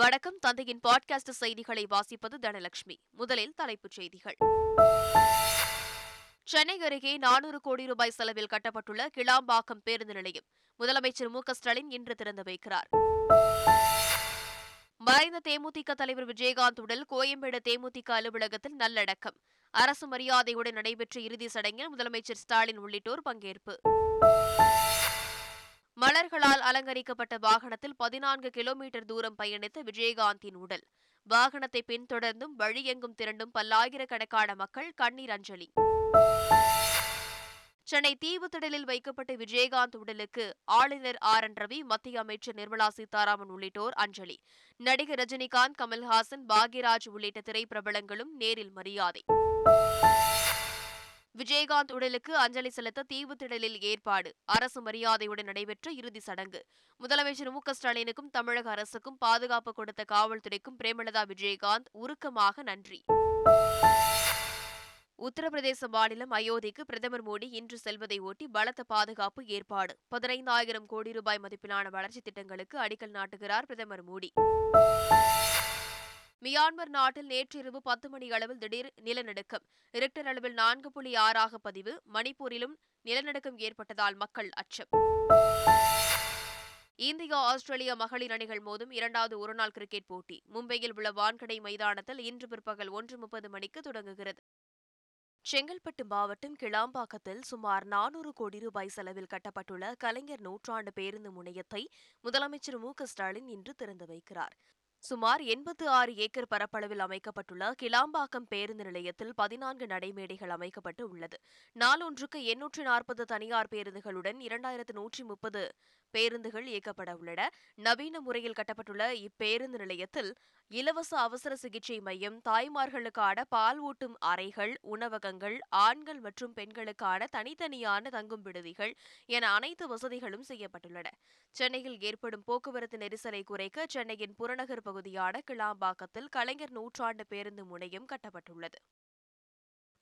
வணக்கம். தந்தையின் பாட்காஸ்ட் செய்திகளை வாசிப்பது தனலட்சுமி. முதலில் தலைப்புச் செய்திகள். சென்னை அருகே 400 கோடி ரூபாய் செலவில் கட்டப்பட்டுள்ள கிளாம்பாக்கம் பேருந்து நிலையம் முதலமைச்சர் மு க ஸ்டாலின் இன்று திறந்து வைக்கிறார். மறைந்த தேமுதிக தலைவர் விஜயகாந்த் உடல் கோயம்பேடு தேமுதிக அலுவலகத்தில் நல்லடக்கம். அரசு மரியாதையுடன் நடைபெற்ற இறுதிச் சடங்கில் முதலமைச்சர் ஸ்டாலின் உள்ளிட்டோர் பங்கேற்பு. மலர்களால் அலங்கரிக்கப்பட்ட வாகனத்தில் 14 கிலோமீட்டர் தூரம் பயணித்த விஜயகாந்தின் உடல். வாகனத்தை பின்தொடர்ந்தும் வழியெங்கும் திரண்டும் பல்லாயிரக்கணக்கான மக்கள் கண்ணீர் அஞ்சலி. சென்னை தீவுத்திடலில் வைக்கப்பட்ட விஜயகாந்த் உடலுக்கு ஆளுநர் ஆர் என் ரவி, மத்திய அமைச்சர் நிர்மலா சீதாராமன் உள்ளிட்டோர் அஞ்சலி. நடிகர் ரஜினிகாந்த், கமல்ஹாசன், பாக்யராஜ் உள்ளிட்ட திரைப்பிரபலங்களும் நேரில் மரியாதை. விஜயகாந்த் உடலுக்கு அஞ்சலி செலுத்த தீவுத்திடலில் ஏற்பாடு. அரசு மரியாதையுடன் நடைபெற்ற இறுதிச் சடங்கு. முதலமைச்சர் மு க ஸ்டாலினுக்கும் தமிழக அரசுக்கும் பாதுகாப்பு கொடுத்த காவல்துறைக்கும் பிரேமலதா விஜயகாந்த் உருக்கமாக நன்றி. உத்தரப்பிரதேச மாநிலம் அயோத்திக்கு பிரதமர் மோடி இன்று செல்வதை ஒட்டி பலத்த பாதுகாப்பு ஏற்பாடு. 15,000 கோடி ரூபாய் மதிப்பிலான வளர்ச்சித் திட்டங்களுக்கு அடிக்கல் நாட்டுகிறார் பிரதமர் மோடி. மியான்மர் நாட்டில் நேற்றிரவு 10 மணியளவில் திடீர் நிலநடுக்கம். ரிக்டர் அளவில் 4.6 பதிவு. மணிப்பூரிலும் நிலநடுக்கம் ஏற்பட்டதால் மக்கள் அச்சம். இந்தியா ஆஸ்திரேலியா மகளிர் அணிகள் மோதும் இரண்டாவது ஒருநாள் கிரிக்கெட் போட்டி மும்பையில் உள்ள வான்கடை மைதானத்தில் இன்று பிற்பகல் 1:30 மணிக்கு தொடங்குகிறது. செங்கல்பட்டு மாவட்டம் கிளாம்பாக்கத்தில் சுமார் 400 கோடி ரூபாய் செலவில் கட்டப்பட்டுள்ள கலைஞர் நூற்றாண்டு பேருந்து முனையத்தை முதலமைச்சர் மு க ஸ்டாலின் இன்று திறந்து வைக்கிறார். சுமார் 86 ஏக்கர் பரப்பளவில் அமைக்கப்பட்டுள்ள கிளாம்பாக்கம் பேருந்து நிலையத்தில் 14 நடைமேடைகள் அமைக்கப்பட்டு உள்ளது. நாளொன்றுக்கு 840 தனியார் பேருந்துகளுடன் 2130 பேருந்துகள் இயக்கப்பட உள்ளன. நவீன முறையில் கட்டப்பட்டுள்ள இப்பேருந்து நிலையத்தில் இலவச அவசர சிகிச்சை மையம், தாய்மார்களுக்கான பால் ஊட்டும் அறைகள், உணவகங்கள், ஆண்கள் மற்றும் பெண்களுக்கான தனித்தனியான தங்கும் விடுதிகள் என அனைத்து வசதிகளும் செய்யப்பட்டுள்ளன. சென்னையில் ஏற்படும் போக்குவரத்து நெரிசலை குறைக்க சென்னையின் புறநகர் பகுதியான கிளாம்பாக்கத்தில் கலைஞர் நூற்றாண்டு பேருந்து முனையம் கட்டப்பட்டுள்ளது.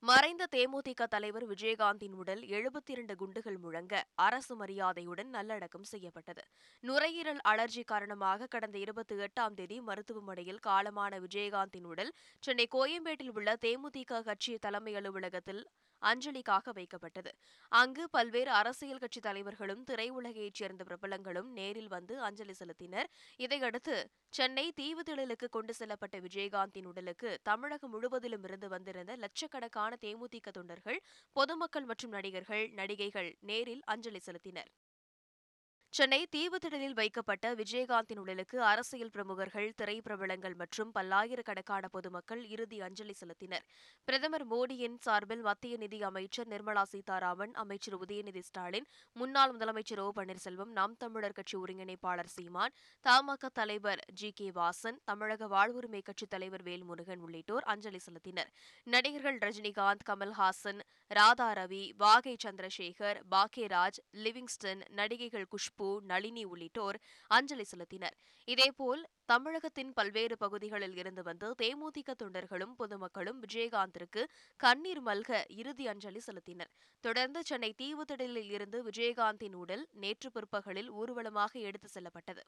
மறைந்த தேமுதிக தலைவர் விஜயகாந்தின் உடல் 72 குண்டுகள் முழங்க அரசு மரியாதையுடன் நல்லடக்கம் செய்யப்பட்டது. நுரையீரல் அலர்ஜி காரணமாக கடந்த 28ஆம் தேதி மருத்துவமனையில் காலமான விஜயகாந்தின் உடல் சென்னை கோயம்பேட்டில் உள்ள தேமுதிக கட்சி தலைமை அலுவலகத்தில் அஞ்சலிக்காக வைக்கப்பட்டது. அங்கு பல்வேறு அரசியல் கட்சித் தலைவர்களும் திரையுலகைச் சேர்ந்த பிரபலங்களும் நேரில் வந்து அஞ்சலி செலுத்தினர். இதையடுத்து சென்னை தீவுத்திடலுக்கு கொண்டு செல்லப்பட்ட விஜயகாந்தின் உடலுக்கு தமிழகம் முழுவதிலும் இருந்து வந்திருந்த லட்சக்கணக்கான தேமுதிக தொண்டர்கள், பொதுமக்கள் மற்றும் நடிகர்கள், நடிகைகள் நேரில் அஞ்சலி செலுத்தினர். சென்னை தீவுத்திடலில் வைக்கப்பட்ட விஜயகாந்தின் உடலுக்கு அரசியல் பிரமுகர்கள், திரைப்பிரபலங்கள் மற்றும் பல்லாயிரக்கணக்கான பொதுமக்கள் இறுதி அஞ்சலி செலுத்தினர். பிரதமர் மோடியின் சார்பில் மத்திய நிதி அமைச்சர் நிர்மலா சீதாராமன், அமைச்சர் உதயநிதி ஸ்டாலின், முன்னாள் முதலமைச்சர் ஓ பன்னீர்செல்வம், நாம் தமிழர் கட்சி ஒருங்கிணைப்பாளர் சீமான், தமாக தலைவர் ஜி கே வாசன், தமிழக வாழ்வுரிமை கட்சித் தலைவர் வேல்முருகன் உள்ளிட்டோர் அஞ்சலி செலுத்தினர். நடிகர்கள் ரஜினிகாந்த், கமல்ஹாசன், ராதா ரவி, வாகை சந்திரசேகர், பாக்யராஜ், லிவிங்ஸ்டன், நடிகைகள் குஷ்ப, பூ நளினி உள்ளிட்டோர் அஞ்சலி செலுத்தினர். இதேபோல் தமிழகத்தின் பல்வேறு பகுதிகளில் இருந்து வந்து தேமுதிக தொண்டர்களும் பொதுமக்களும் விஜயகாந்திற்கு கண்ணீர் மல்க இறுதி அஞ்சலி செலுத்தினர். தொடர்ந்து சென்னை தீவுத்திடலில் இருந்து விஜயகாந்தின் உடல் நேற்று பிற்பகலில் ஊர்வலமாக எடுத்து செல்லப்பட்டது.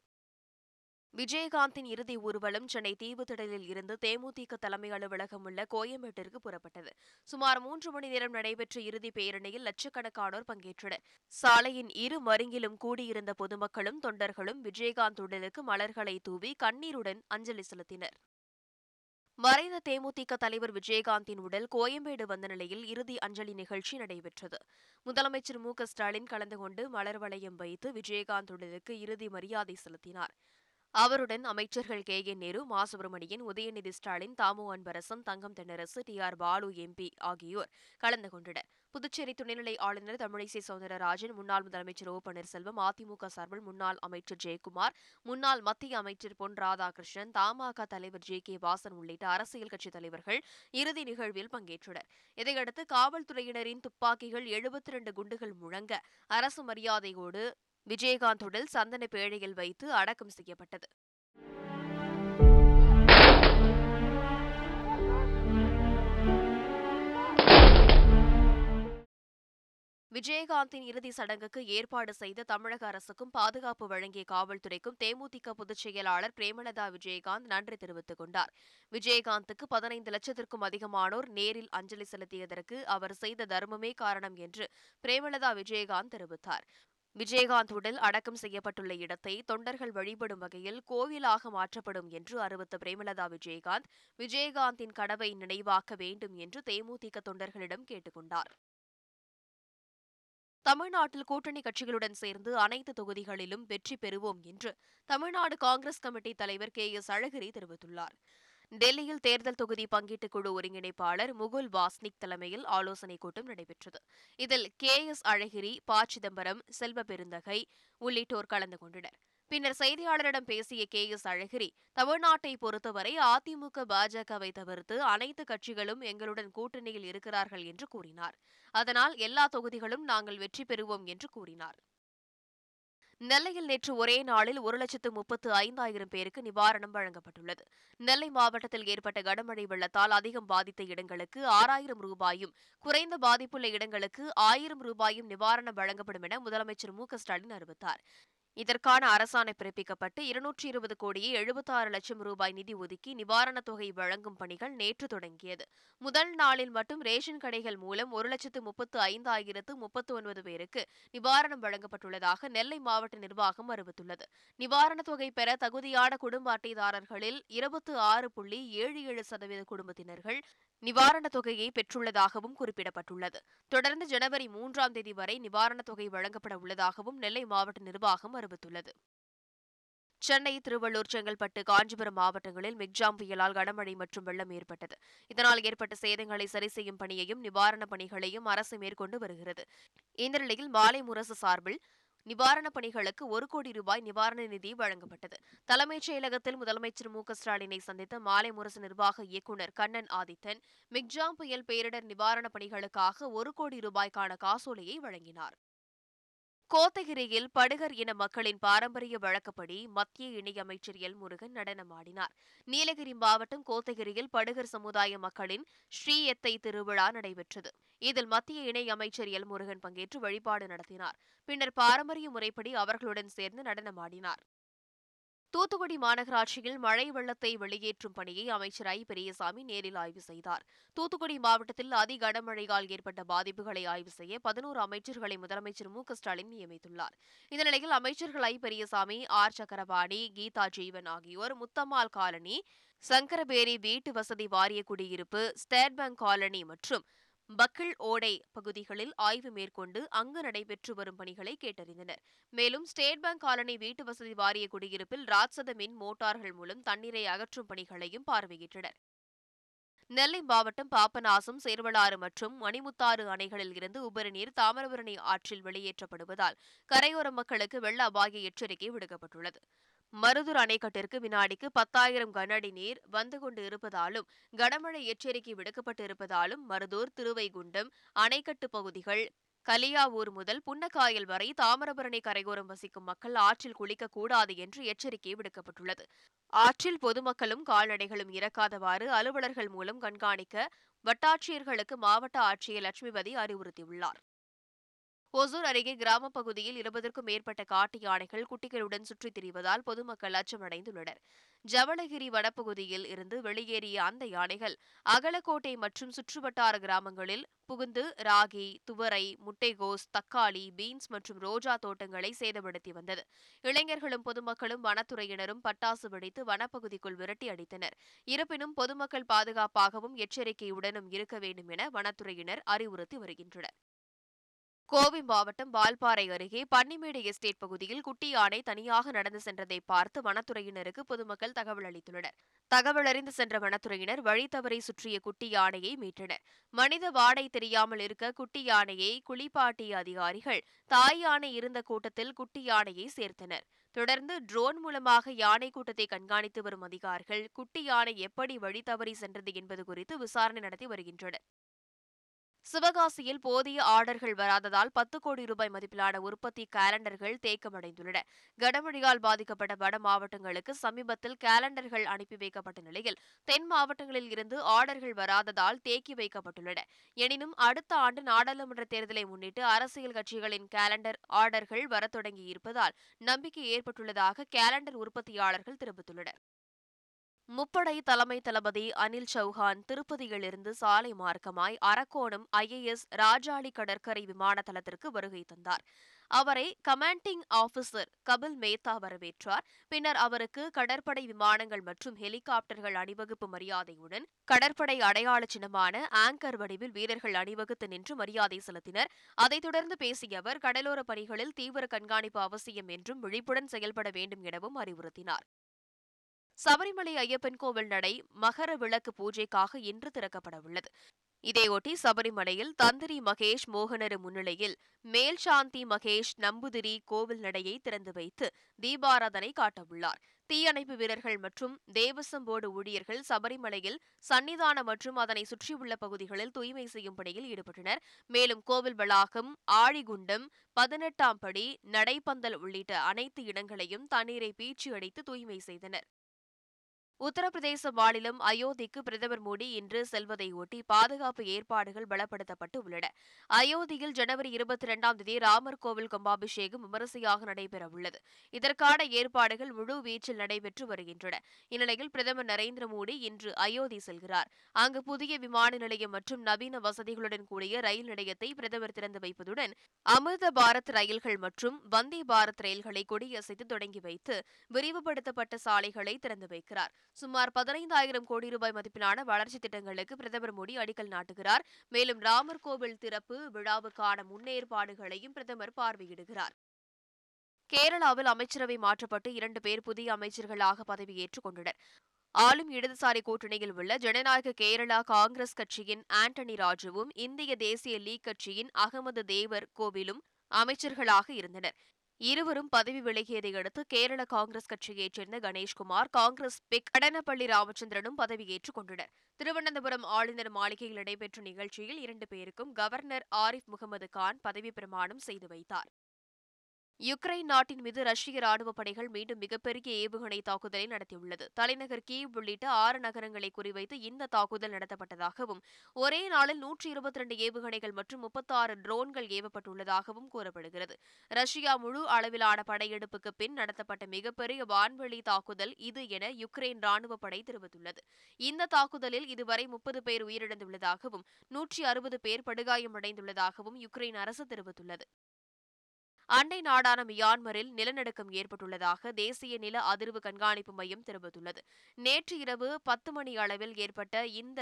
விஜயகாந்தின் இறுதி ஊர்வலம் சென்னை தீவுத்திடலில் இருந்து தேமுதிக தலைமை அலுவலகம் உள்ள கோயம்பேட்டிற்கு புறப்பட்டது. சுமார் 3 மணி நேரம் நடைபெற்ற இறுதி பேரணியில் லட்சக்கணக்கானோர் பங்கேற்றனர். சாலையின் இரு மருங்கிலும் கூடியிருந்த பொதுமக்களும் தொண்டர்களும் விஜயகாந்த் உடலுக்கு மலர்களை தூவி கண்ணீருடன் அஞ்சலி செலுத்தினர். மறைந்த தேமுதிக தலைவர் விஜயகாந்தின் உடல் கோயம்பேடு வந்த நிலையில் இறுதி அஞ்சலி நிகழ்ச்சி நடைபெற்றது. முதலமைச்சர் மு க ஸ்டாலின் கலந்து கொண்டு மலர் வளையம் வைத்து விஜயகாந்த் உடலுக்கு இறுதி மரியாதை செலுத்தினார். அவருடன் அமைச்சர்கள் K A Nehru, Masubramanian, Udhayanidhi Stalin, Thamo Anbarasan, Thangam Thennarasu, T R Baalu MP ஆகியோர் கலந்து கொண்டனர். புதுச்சேரி துணைநிலை ஆளுநர் தமிழிசை சவுந்தரராஜன், முன்னாள் முதலமைச்சர் ஓ பன்னீர்செல்வம், அதிமுக சார்பில் முன்னாள் அமைச்சர் ஜெயக்குமார், முன்னாள் மத்திய அமைச்சர் பொன் ராதாகிருஷ்ணன், தமாக தலைவர் ஜே கே வாசன் உள்ளிட்ட அரசியல் கட்சித் தலைவர்கள் இறுதி நிகழ்வில் பங்கேற்றனர். இதையடுத்து காவல்துறையினரின் துப்பாக்கிகள் 72 குண்டுகள் முழங்க அரசு மரியாதையோடு விஜயகாந்த் உடல் சந்தன பேழையில் வைத்து அடக்கம் செய்யப்பட்டது. விஜயகாந்தின் இறுதிச் சடங்குக்கு ஏற்பாடு செய்த தமிழக அரசுக்கும் பாதுகாப்பு வழங்கிய காவல்துறைக்கும் தேமுதிக பொதுச் செயலாளர் பிரேமலதா விஜயகாந்த் நன்றி தெரிவித்துக் கொண்டார். விஜயகாந்துக்கு 15 லட்சத்திற்கும் அதிகமானோர் நேரில் அஞ்சலி செலுத்தியதற்கு அவர் செய்த தர்மமே காரணம் என்று பிரேமலதா விஜயகாந்த் தெரிவித்தார். விஜயகாந்த் உடல் அடக்கம் செய்யப்பட்டுள்ள இடத்தை தொண்டர்கள் வழிபடும் வகையில் கோவிலாக மாற்றப்படும் என்று அறிவித்த பிரேமலதா விஜயகாந்த், விஜயகாந்தின் கனவை நினைவாக்க வேண்டும் என்று தேமுதிக தொண்டர்களிடம் கேட்டுக் கொண்டார். தமிழ்நாட்டில் கூட்டணி கட்சிகளுடன் சேர்ந்து அனைத்து தொகுதிகளிலும் வெற்றி பெறுவோம் என்று தமிழ்நாடு காங்கிரஸ் கமிட்டி தலைவர் கே எஸ் அழகிரி தெரிவித்துள்ளார். டெல்லியில் தேர்தல் தொகுதி பங்கீட்டுக் குழு ஒருங்கிணைப்பாளர் முகுல் வாஸ்னிக் தலைமையில் ஆலோசனைக் கூட்டம் நடைபெற்றது. இதில் கே எஸ் அழகிரி, ப சிதம்பரம், செல்வ பெருந்தகை உள்ளிட்டோர் கலந்து கொண்டனர். பின்னர் செய்தியாளரிடம் பேசிய கே எஸ் அழகிரி, தமிழ்நாட்டை பொறுத்தவரை அதிமுக, பாஜகவை தவிர்த்து அனைத்து கட்சிகளும் எங்களுடன் கூட்டணியில் இருக்கிறார்கள் என்று கூறினார். அதனால் எல்லா தொகுதிகளும் நாங்கள் வெற்றி பெறுவோம் என்று கூறினார். நெல்லையில் நேற்று ஒரே நாளில் 1,35,000 பேருக்கு நிவாரணம் வழங்கப்பட்டுள்ளது. நெல்லை மாவட்டத்தில் ஏற்பட்ட கனமழை வெள்ளத்தால் அதிகம் பாதித்த இடங்களுக்கு 6,000 ரூபாயும் குறைந்த பாதிப்புள்ள இடங்களுக்கு 1,000 ரூபாயும் நிவாரணம் வழங்கப்படும் என முதலமைச்சர் மு க ஸ்டாலின் அறிவித்தார். இதற்கான அரசாணை பிறப்பிக்கப்பட்டு 220,76,00,000 ரூபாய் நிதி ஒதுக்கி நிவாரணத் தொகை வழங்கும் பணிகள் நேற்று தொடங்கியது. முதல் நாளில் மட்டும் ரேஷன் கடைகள் மூலம் 1,35,039 பேருக்கு நிவாரணம் வழங்கப்பட்டுள்ளதாக நெல்லை மாவட்ட நிர்வாகம் அறிவித்துள்ளது. நிவாரணத் தொகை பெற தகுதியான குடும்ப அட்டைதாரர்களில் 26.77% குடும்பத்தினர்கள் நிவாரணத் தொகையை பெற்றுள்ளதாகவும் குறிப்பிடப்பட்டுள்ளது. தொடர்ந்து ஜனவரி 3ஆம் தேதி வரை நிவாரணத் தொகை வழங்கப்பட உள்ளதாகவும் நெல்லை மாவட்ட நிர்வாகம் அறிவித்துள்ளது. சென்னை, திருவள்ளூர், செங்கல்பட்டு, காஞ்சிபுரம் மாவட்டங்களில் மிக்ஜாம் புயலால் கனமழை மற்றும் வெள்ளம் ஏற்பட்டது. இதனால் ஏற்பட்ட சேதங்களை சரி செய்யும் பணியையும் நிவாரணப் பணிகளையும் அரசு மேற்கொண்டு வருகிறது. இந்த நிலையில் மாலை முரசு சார்பில் நிவாரணப் பணிகளுக்கு 1 கோடி ரூபாய் நிவாரண நிதி வழங்கப்பட்டது. தலைமைச் செயலகத்தில் முதலமைச்சர் மு க ஸ்டாலினை சந்தித்த மாலை முரசு நிர்வாக இயக்குநர் கண்ணன் ஆதித்தன், மிக்ஜாம் புயல் பேரிடர் நிவாரணப் பணிகளுக்காக 1 கோடி ரூபாய்க்கான காசோலையை வழங்கினார். கோத்தகிரியில் படுகர் இன மக்களின் பாரம்பரிய வழக்கப்படி மத்திய இணையமைச்சர் எல்முருகன் நடனமாடினார். நீலகிரி மாவட்டம் கோத்தகிரியில் படுகர் சமுதாய மக்களின் ஸ்ரீ எத்தை திருவிழா நடைபெற்றது. இதில் மத்திய இணையமைச்சர் எல்முருகன் பங்கேற்று வழிபாடு நடத்தினார். பின்னர் பாரம்பரிய முறைப்படி அவர்களுடன் சேர்ந்து நடனமாடினார். தூத்துக்குடி மாநகராட்சியில் மழை வெள்ளத்தை வெளியேற்றும் பணியை அமைச்சர் ஐ. பெரியசாமி நேரில் ஆய்வு செய்தார். தூத்துக்குடி மாவட்டத்தில் அதி கனமழையால் ஏற்பட்ட பாதிப்புகளை ஆய்வு செய்ய 11 அமைச்சர்களை முதலமைச்சர் மு க ஸ்டாலின் நியமித்துள்ளார். இந்த நிலையில் அமைச்சர்கள் ஐ. பெரியசாமி, ஆர். சக்கரபாணி, கீதா ஜீவன் ஆகியோர் முத்தம்மாள் காலனி, சங்கரபேரி வீட்டு வசதி வாரிய குடியிருப்பு, ஸ்டேட் பேங்க் காலனி மற்றும் பக்கிள் ஓடை பகுதிகளில் ஆய்வு மேற்கொண்டு அங்கு நடைபெற்று வரும் பணிகளை கேட்டறிந்தனர். மேலும் ஸ்டேட் பேங்க் காலனி வீட்டு வசதி வாரிய குடியிருப்பில் ராட்சத மின் மோட்டார்கள் மூலம் தண்ணீரை அகற்றும் பணிகளையும் பார்வையிட்டனர். நெல்லை மாவட்டம் பாபநாசம், சேர்வலாறு மற்றும் மணிமுத்தாறு அணைகளில் இருந்து உபரிநீர் தாமிரபரணி ஆற்றில் வெளியேற்றப்படுவதால் கரையோர மக்களுக்கு வெள்ள அபாய எச்சரிக்கை விடுக்கப்பட்டுள்ளது. மருதூர் அணைக்கட்டிற்கு வினாடிக்கு 10,000 கனஅடி நீர் வந்து கொண்டு இருப்பதாலும் கனமழை எச்சரிக்கை விடுக்கப்பட்டு இருப்பதாலும் மருதூர், திருவைகுண்டம் அணைக்கட்டு பகுதிகள், கலியாவூர் முதல் புன்னக்காயல் வரை தாமிரபரணி கரையோரம் வசிக்கும் மக்கள் ஆற்றில் குளிக்கக்கூடாது என்று எச்சரிக்கை விடுக்கப்பட்டுள்ளது. ஆற்றில் பொதுமக்களும் கால்நடைகளும் இறக்காதவாறு அலுவலர்கள் மூலம் கண்காணிக்க வட்டாட்சியர்களுக்கு மாவட்ட ஆட்சியர் லட்சுமிபதி அறிவுறுத்தியுள்ளார். ஒசூர் அருகே கிராமப் பகுதியில் 20க்கும் மேற்பட்ட காட்டு யானைகள் குட்டிகளுடன் சுற்றித் திரிவதால் பொதுமக்கள் அச்சமடைந்துள்ளனர். ஜவளகிரி வனப்பகுதியில் இருந்து வெளியேறிய அந்த யானைகள் அகலக்கோட்டை மற்றும் சுற்றுவட்டார கிராமங்களில் புகுந்து ராகி, துவரை, முட்டைகோஸ், தக்காளி, பீன்ஸ் மற்றும் ரோஜா தோட்டங்களை சேதப்படுத்தி வந்தது. இளைஞர்களும் பொதுமக்களும் வனத்துறையினரும் பட்டாசு வெடித்து வனப்பகுதிக்குள் விரட்டி அடித்தனர். இருப்பினும் பொதுமக்கள் பாதுகாப்பாகவும் எச்சரிக்கையுடனும் இருக்க வேண்டும் என வனத்துறையினர் அறிவுறுத்தி வருகின்றனர். கோவை மாவட்டம் வால்பாறை அருகே பன்னிமேடு எஸ்டேட் பகுதியில் குட்டி யானை தனியாக நடந்து சென்றதை பார்த்து வனத்துறையினருக்கு பொதுமக்கள் தகவல் அளித்துள்ளனர். தகவல் அறிந்து சென்ற வனத்துறையினர் வழி தவறி சுற்றிய குட்டி யானையை மீட்டனர். மனித வாடை தெரியாமல் இருக்க குட்டி யானையை குளிப்பாட்டிய அதிகாரிகள் தாய் யானை இருந்த கூட்டத்தில் குட்டி யானையை சேர்த்தனர். தொடர்ந்து ட்ரோன் மூலமாக யானை கூட்டத்தை கண்காணித்து வரும் அதிகாரிகள் குட்டி யானை எப்படி வழி தவறி சென்றது என்பது குறித்து விசாரணை நடத்தி வருகின்றனர். சிவகாசியில் போதிய ஆர்டர்கள் வராததால் 10 கோடி ரூபாய் மதிப்பிலான உற்பத்தி கேலண்டர்கள் தேக்கமடைந்துள்ளன. கனமழையால் பாதிக்கப்பட்ட வட மாவட்டங்களுக்கு சமீபத்தில் கேலண்டர்கள் அனுப்பி வைக்கப்பட்ட நிலையில் தென் மாவட்டங்களில் இருந்து ஆர்டர்கள் வராததால் தேக்கி வைக்கப்பட்டுள்ளன. எனினும் அடுத்த ஆண்டு நாடாளுமன்ற தேர்தலை முன்னிட்டு அரசியல் கட்சிகளின் கேலண்டர் ஆர்டர்கள் வரத் தொடங்கியிருப்பதால் நம்பிக்கை ஏற்பட்டுள்ளதாக கேலண்டர் உற்பத்தியாளர்கள் தெரிவித்துள்ளனர். முப்படை தலைமை தளபதி அனில் சௌஹான் திருப்பதியிலிருந்து சாலை மார்க்கமாய் அரக்கோணம் IAS ராஜாளி கடற்கரை விமான தளத்திற்கு வருகை தந்தார். அவரை கமாண்டிங் ஆபீசர் கபில் மேத்தா வரவேற்றார். பின்னர் அவருக்கு கடற்படை விமானங்கள் மற்றும் ஹெலிகாப்டர்கள் அணிவகுப்பு மரியாதையுடன் கடற்படை அடையாள சின்னமான ஆங்கர் வடிவில் வீரர்கள் அணிவகுத்து நின்று மரியாதை செலுத்தினர். அதைத் தொடர்ந்து பேசிய அவர் கடலோரப் பணிகளில் தீவிர கண்காணிப்பு அவசியம் என்றும் விழிப்புடன் செயல்பட வேண்டும் எனவும் அறிவுறுத்தினார். சபரிமலை ஐயப்பன் கோவில் நடை மகர விளக்கு பூஜைக்காக இன்று திறக்கப்படவுள்ளது. இதையொட்டி சபரிமலையில் தந்திரி மகேஷ் மோகனரு முன்னிலையில் மேல்சாந்தி மகேஷ் நம்பூதிரி கோவில் நடையை திறந்து வைத்து தீபாராதனை காட்டவுள்ளார். தீயணைப்பு வீரர்கள் மற்றும் தேவசம் போர்டு ஊழியர்கள் சபரிமலையில் சன்னிதானம் மற்றும் அதனை சுற்றியுள்ள பகுதிகளில் தூய்மை செய்யும் பணியில் ஈடுபட்டனர். மேலும் கோவில் வளாகம், ஆழிகுண்டம், 18ஆம் படி, நடைப்பந்தல் உள்ளிட்ட அனைத்து இடங்களையும் தண்ணீரை பீச்சி அடித்து தூய்மை செய்தனர். உத்தரப்பிரதேச மாநிலம் அயோத்திக்கு பிரதமர் மோடி இன்று செல்வதையொட்டி பாதுகாப்பு ஏற்பாடுகள் பலப்படுத்தப்பட்டு உள்ளன. அயோத்தியில் ஜனவரி 22ஆம் தேதி ராமர் கோவில் கும்பாபிஷேகம் விமரிசையாக நடைபெறவுள்ளது. இதற்கான ஏற்பாடுகள் முழுவீச்சில் நடைபெற்று வருகின்றன. இந்நிலையில் பிரதமர் நரேந்திர மோடி இன்று அயோத்தி செல்கிறார். அங்கு புதிய விமான நிலையம் மற்றும் நவீன வசதிகளுடன் கூடிய ரயில் நிலையத்தை பிரதமர் திறந்து வைப்பதுடன் அமிர்த பாரத் ரயில்கள் மற்றும் வந்தே பாரத் ரயில்களை கொடியசைத்து தொடங்கி வைத்து விரிவுபடுத்தப்பட்ட சாலைகளை திறந்து வைக்கிறார். சுமார் 15,000 கோடி ரூபாய் மதிப்பிலான வளர்ச்சித் திட்டங்களுக்கு பிரதமர் மோடி அடிக்கல் நாட்டுகிறார். மேலும் ராமர் கோவில் திறப்பு விழாவுக்கான முன்னேற்பாடுகளையும் பிரதமர் பார்வையிடுகிறார். கேரளாவில் அமைச்சரவை மாற்றப்பட்டு 2 பேர் புதிய அமைச்சர்களாக பதவியேற்றுக் கொண்டனர். ஆளும் இடதுசாரி கூட்டணியில் உள்ள ஜனநாயக கேரளா காங்கிரஸ் கட்சியின் ஆண்டனி ராஜுவும் இந்திய தேசிய லீக் கட்சியின் அகமது தேவர் கோவிலும் அமைச்சர்களாக இருந்தனர். இருவரும் பதவி விலகியதை அடுத்து கேரள காங்கிரஸ் கட்சியைச் சேர்ந்த கணேஷ்குமார், காங்கிரஸ் பிக் கடனப்பள்ளி ராமச்சந்திரனும் பதவியேற்றுக் கொண்டனர். திருவனந்தபுரம் ஆளுநர் மாளிகையில் நடைபெற்ற நிகழ்ச்சியில் 2 பேருக்கும் கவர்னர் ஆரிஃப் முகமது கான் பதவி பிரமாணம் செய்து வைத்தார். யுக்ரைன் நாட்டின் மீது ரஷ்ய ராணுவப் படைகள் மீண்டும் மிகப்பெரிய ஏவுகணை தாக்குதலை நடத்தியுள்ளது. தலைநகர் கீவ் உள்ளிட்ட 6 நகரங்களை குறிவைத்து இந்த தாக்குதல் நடத்தப்பட்டதாகவும் ஒரே நாளில் 122 ஏவுகணைகள் மற்றும் 36 ட்ரோன்கள் ஏவப்பட்டுள்ளதாகவும் கூறப்படுகிறது. ரஷ்யா முழு அளவிலான படையெடுப்புக்கு பின் நடத்தப்பட்ட மிகப்பெரிய வான்வெளி தாக்குதல் இது என யுக்ரைன் ராணுவப் படை தெரிவித்துள்ளது. இந்த தாக்குதலில் இதுவரை 30 பேர் உயிரிழந்துள்ளதாகவும் 160 பேர் படுகாயமடைந்துள்ளதாகவும் யுக்ரைன் அரசு தெரிவித்துள்ளது. அண்டை நாடான மியான்மரில் நிலநடுக்கம் ஏற்பட்டுள்ளதாக தேசிய நில அதிர்வு கண்காணிப்பு மையம் தெரிவித்துள்ளது. நேற்று இரவு 10 மணி அளவில் ஏற்பட்ட இந்த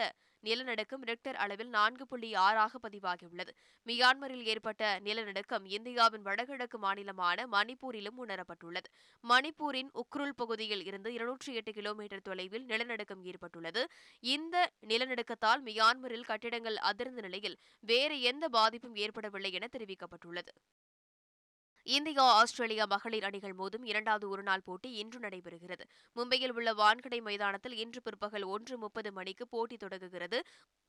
நிலநடுக்கம் ரிக்டர் அளவில் 4.6 பதிவாகியுள்ளது. மியான்மரில் ஏற்பட்ட நிலநடுக்கம் இந்தியாவின் வடகிழக்கு மாநிலமான மணிப்பூரிலும் உணரப்பட்டுள்ளது. மணிப்பூரின் உக்ருல் பகுதியில் இருந்து 208 கிலோமீட்டர் தொலைவில் நிலநடுக்கம் ஏற்பட்டுள்ளது. இந்த நிலநடுக்கத்தால் மியான்மரில் கட்டிடங்கள் அதிர்ந்த நிலையில் வேறு எந்த பாதிப்பும் ஏற்படவில்லை என தெரிவிக்கப்பட்டுள்ளது. இந்தியா ஆஸ்திரேலியா மகளிர் அணிகள் மோதும் 2வது ஒருநாள் போட்டி இன்று நடைபெறுகிறது. மும்பையில் உள்ள வான்கடை மைதானத்தில் இன்று பிற்பகல் 1:30 மணிக்கு போட்டி தொடங்குகிறது.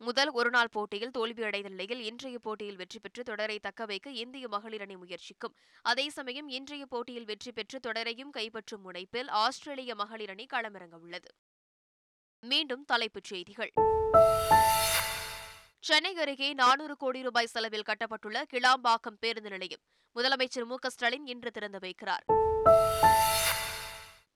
முதல் ஒருநாள் போட்டியில் தோல்வியடைந்த நிலையில் இன்றைய போட்டியில் வெற்றி பெற்று தொடரை தக்கவைக்க இந்திய மகளிர் அணி முயற்சிக்கும். அதே சமயம் இன்றைய போட்டியில் வெற்றி பெற்று தொடரையும் கைப்பற்றும் முனைப்பில் ஆஸ்திரேலிய மகளிர் அணி களமிறங்க உள்ளது. மீண்டும் தலைப்புச் செய்திகள். சென்னை அருகே 400 கோடி ரூபாய் செலவில் கட்டப்பட்டுள்ள கிளாம்பாக்கம் பேருந்து நிலையம் முதலமைச்சர் மு க ஸ்டாலின் இன்று திறந்து வைக்கிறார்.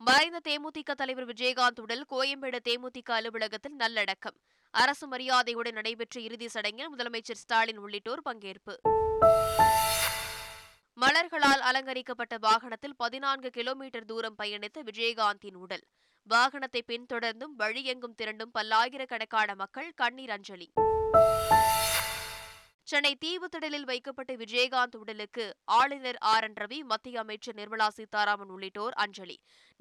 மறைந்த தேமுதிக தலைவர் விஜயகாந்த் உடல் கோயம்பேடு தேமுதிக அலுவலகத்தில் நல்லடக்கம். அரசு மரியாதையுடன் நடைபெற்ற இறுதிச் சடங்கில் முதலமைச்சர் ஸ்டாலின் உள்ளிட்டோர் பங்கேற்பு. மலர்களால் அலங்கரிக்கப்பட்ட வாகனத்தில் 14 கிலோமீட்டர் தூரம் பயணித்த விஜயகாந்தின் உடல். வாகனத்தை பின்தொடர்ந்தும் வழியெங்கும் திரண்டும் பல்லாயிரக்கணக்கான மக்கள் கண்ணீர் அஞ்சலி. சென்னை தீவுத்திடலில் வைக்கப்பட்ட விஜயகாந்த் உடலுக்கு ஆளுநர் ஆர் என் ரவி, மத்திய அமைச்சர் நிர்மலா சீதாராமன் உள்ளிட்டோர் அஞ்சலி.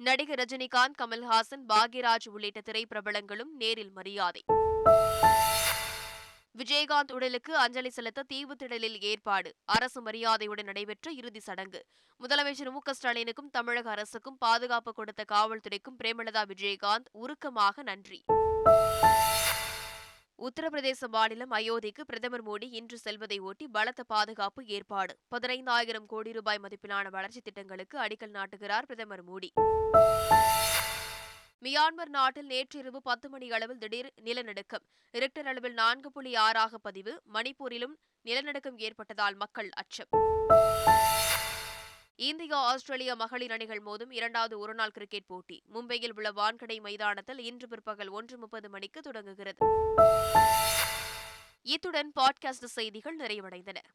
நடிகர் ரஜினிகாந்த், கமல்ஹாசன், பாக்யராஜ் உள்ளிட்ட திரைப்பிரபலங்களும் நேரில் மரியாதை. விஜயகாந்த் உடலுக்கு அஞ்சலி செலுத்த தீவுத்திடலில் ஏற்பாடு. அரசு மரியாதையுடன் நடைபெற்ற இறுதிச் சடங்கு முதலமைச்சர் மு க ஸ்டாலினுக்கும் தமிழக அரசுக்கும் பாதுகாப்பு கொடுத்த காவல்துறைக்கும் பிரேமலதா விஜயகாந்த் உருக்கமாக நன்றி. உத்தரப்பிரதேச மாநிலம் அயோத்திக்கு பிரதமர் மோடி இன்று செல்வதை ஒட்டி பலத்த பாதுகாப்பு ஏற்பாடு. 15,000 கோடி ரூபாய் மதிப்பிலான வளர்ச்சித் திட்டங்களுக்கு அடிக்கல் நாட்டுகிறார் பிரதமர் மோடி. மியான்மர் நாட்டில் நேற்றிரவு 10 மணியளவில் திடீர் நிலநடுக்கம். ரிக்டர் அளவில் 4.6 பதிவு. மணிப்பூரிலும் நிலநடுக்கம் ஏற்பட்டதால் மக்கள் அச்சம். இந்தியா ஆஸ்திரேலிய மகளிர் அணிகள் மோதும் இரண்டாவது ஒருநாள் கிரிக்கெட் போட்டி மும்பையில் உள்ள வான்கடை மைதானத்தில் இன்று பிற்பகல் 1:30 மணிக்கு தொடங்குகிறது. இத்துடன் பாட்காஸ்ட் செய்திகள் நிறைவடைந்தன.